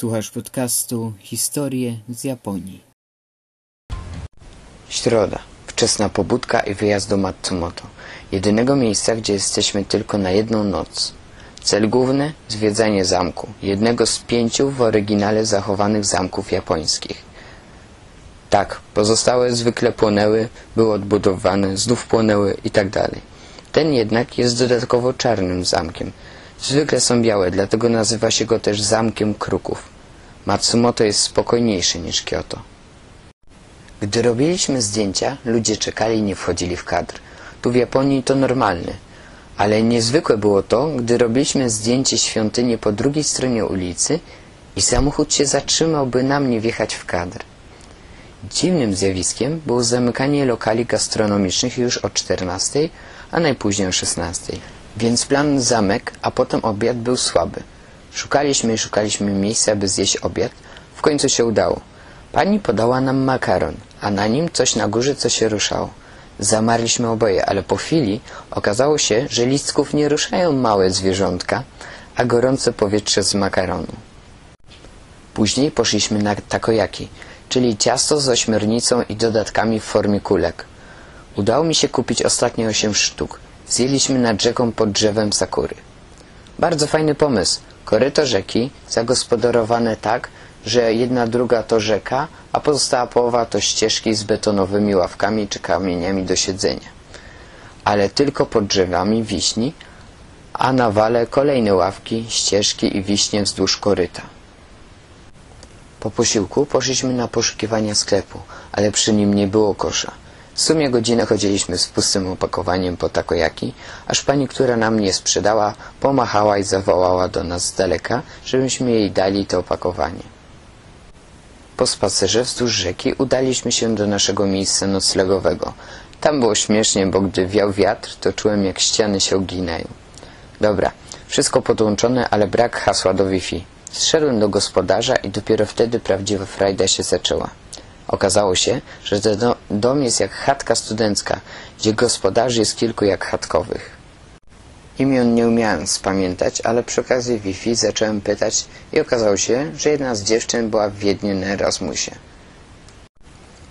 Słuchasz podcastu Historie z Japonii. Środa. Wczesna pobudka i wyjazd do Matsumoto. Jedynego miejsca, gdzie jesteśmy tylko na jedną noc. Cel główny? Zwiedzanie zamku. Jednego z 5 w oryginale zachowanych zamków japońskich. Tak, pozostałe zwykle płonęły, były odbudowane, znów płonęły i tak dalej. Ten jednak jest dodatkowo czarnym zamkiem. Zwykle są białe, dlatego nazywa się go też Zamkiem Kruków. Matsumoto jest spokojniejszy niż Kyoto. Gdy robiliśmy zdjęcia, ludzie czekali i nie wchodzili w kadr. Tu w Japonii to normalne. Ale niezwykłe było to, gdy robiliśmy zdjęcie świątyni po drugiej stronie ulicy i samochód się zatrzymał, by nam nie wjechać w kadr. Dziwnym zjawiskiem było zamykanie lokali gastronomicznych już o 14, a najpóźniej o 16. Więc plan zamek, a potem obiad był słaby. Szukaliśmy i szukaliśmy miejsca, by zjeść obiad. W końcu się udało. Pani podała nam makaron, a na nim coś na górze, co się ruszało. Zamarliśmy oboje, ale po chwili okazało się, że listków nie ruszają małe zwierzątka, a gorące powietrze z makaronu. Później poszliśmy na takojaki, czyli ciasto z ośmiornicą i dodatkami w formie kulek. Udało mi się kupić ostatnie 8 sztuk. Zjedliśmy nad rzeką pod drzewem sakury. Bardzo fajny pomysł. Koryto rzeki zagospodarowane tak, że 1/2 to rzeka, a pozostała połowa to ścieżki z betonowymi ławkami czy kamieniami do siedzenia. Ale tylko pod drzewami wiśni, a na wale kolejne ławki, ścieżki i wiśnie wzdłuż koryta. Po posiłku poszliśmy na poszukiwania sklepu, ale przy nim nie było kosza. W sumie godzinę chodziliśmy z pustym opakowaniem po takojaki, aż pani, która nam nie sprzedała, pomachała i zawołała do nas z daleka, żebyśmy jej dali to opakowanie. Po spacerze wzdłuż rzeki udaliśmy się do naszego miejsca noclegowego. Tam było śmiesznie, bo gdy wiał wiatr, to czułem, jak ściany się uginają. Dobra, wszystko podłączone, ale brak hasła do Wi-Fi. Zszedłem do gospodarza i dopiero wtedy prawdziwa frajda się zaczęła. Okazało się, że ten dom jest jak chatka studencka, gdzie gospodarzy jest kilku jak chatkowych. Imion nie umiałem spamiętać, ale przy okazji Wi-Fi zacząłem pytać i okazało się, że jedna z dziewczyn była w Wiedniu na Erasmusie.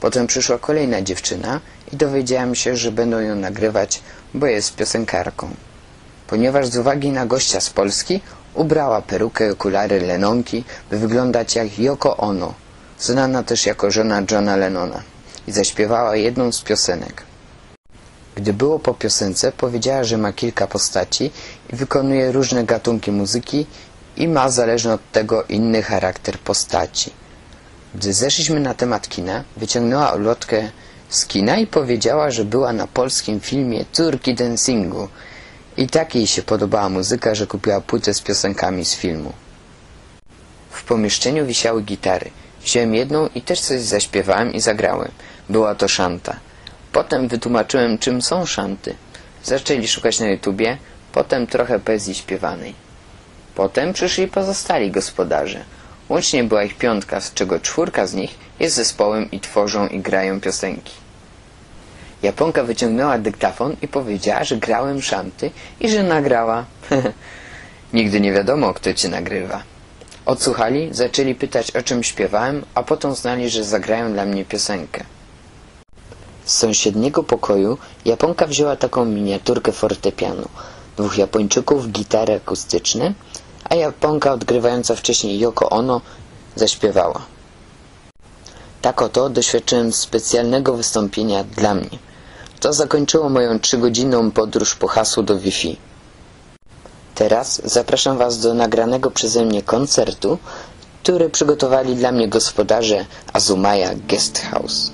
Potem przyszła kolejna dziewczyna i dowiedziałem się, że będą ją nagrywać, bo jest piosenkarką. Ponieważ z uwagi na gościa z Polski ubrała perukę i okulary Lennonki, by wyglądać jak Yoko Ono, znana też jako żona Johna Lennona, i zaśpiewała jedną z piosenek. Gdy było po piosence, powiedziała, że ma kilka postaci i wykonuje różne gatunki muzyki i ma, zależnie od tego, inny charakter postaci. Gdy zeszliśmy na temat kina, wyciągnęła ulotkę z kina i powiedziała, że była na polskim filmie Córki Dancingu i tak jej się podobała muzyka, że kupiła płytę z piosenkami z filmu. W pomieszczeniu wisiały gitary. Wziąłem jedną i też coś zaśpiewałem i zagrałem. Była to szanta. Potem wytłumaczyłem, czym są szanty. Zaczęli szukać na YouTubie, potem trochę poezji śpiewanej. Potem przyszli pozostali gospodarze. Łącznie była ich 5, z czego 4 z nich jest zespołem i tworzą i grają piosenki. Japonka wyciągnęła dyktafon i powiedziała, że grałem szanty i że nagrała. Nigdy nie wiadomo, kto cię nagrywa. Odsłuchali, zaczęli pytać, o czym śpiewałem, a potem znali, że zagrają dla mnie piosenkę. Z sąsiedniego pokoju Japonka wzięła taką miniaturkę fortepianu, 2 Japończyków, gitary akustyczne, a Japonka odgrywająca wcześniej Yoko Ono zaśpiewała. Tak oto doświadczyłem specjalnego wystąpienia dla mnie. To zakończyło moją 3-godzinną podróż po hasłu do Wi-Fi. Teraz zapraszam Was do nagranego przeze mnie koncertu, który przygotowali dla mnie gospodarze Azumaya Guest House.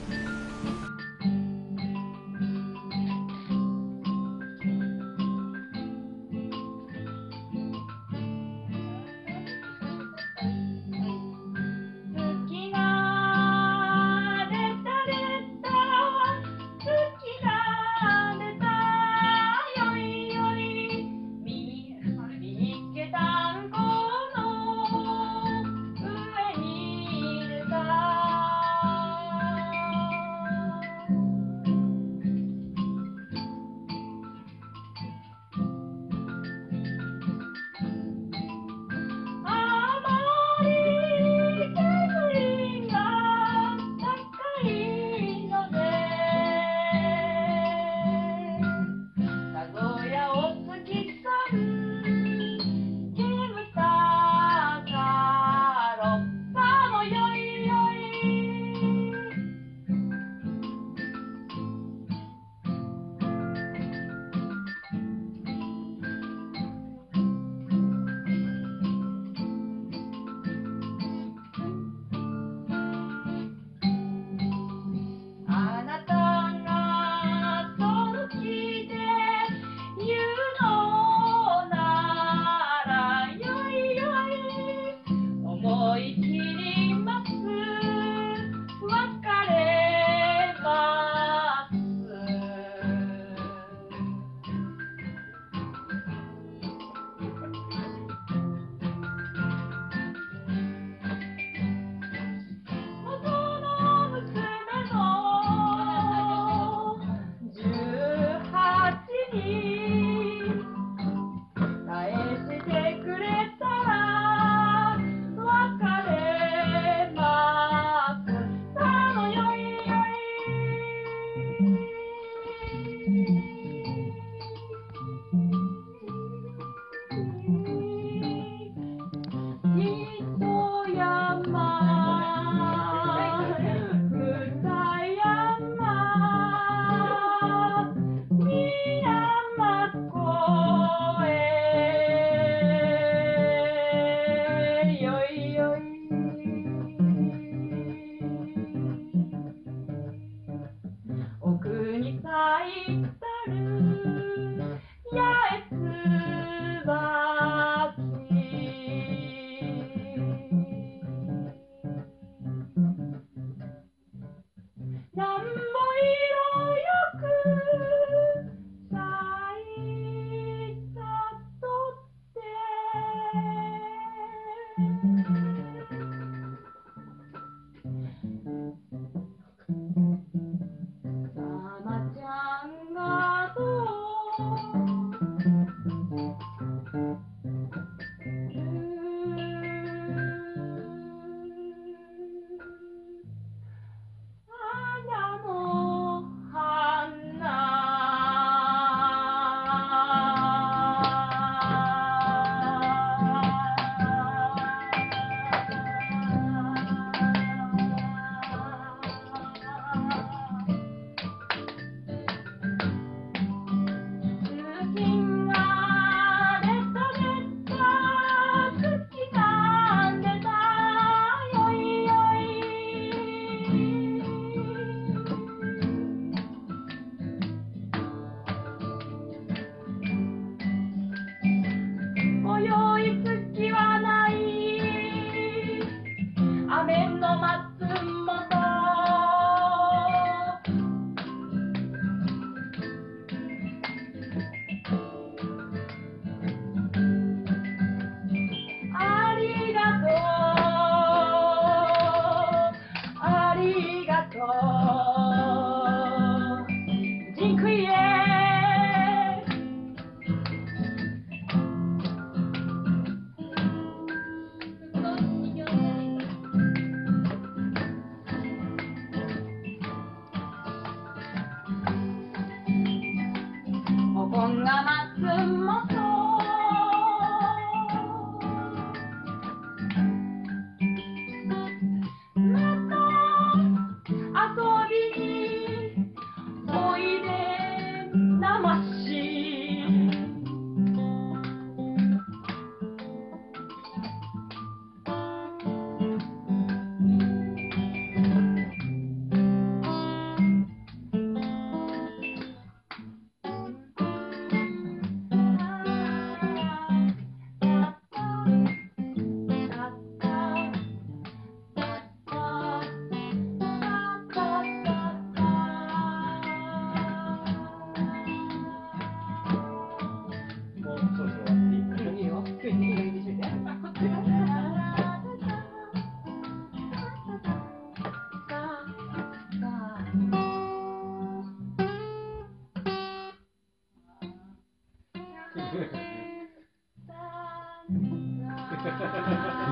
あ、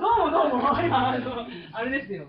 どうもどうもあれですよ。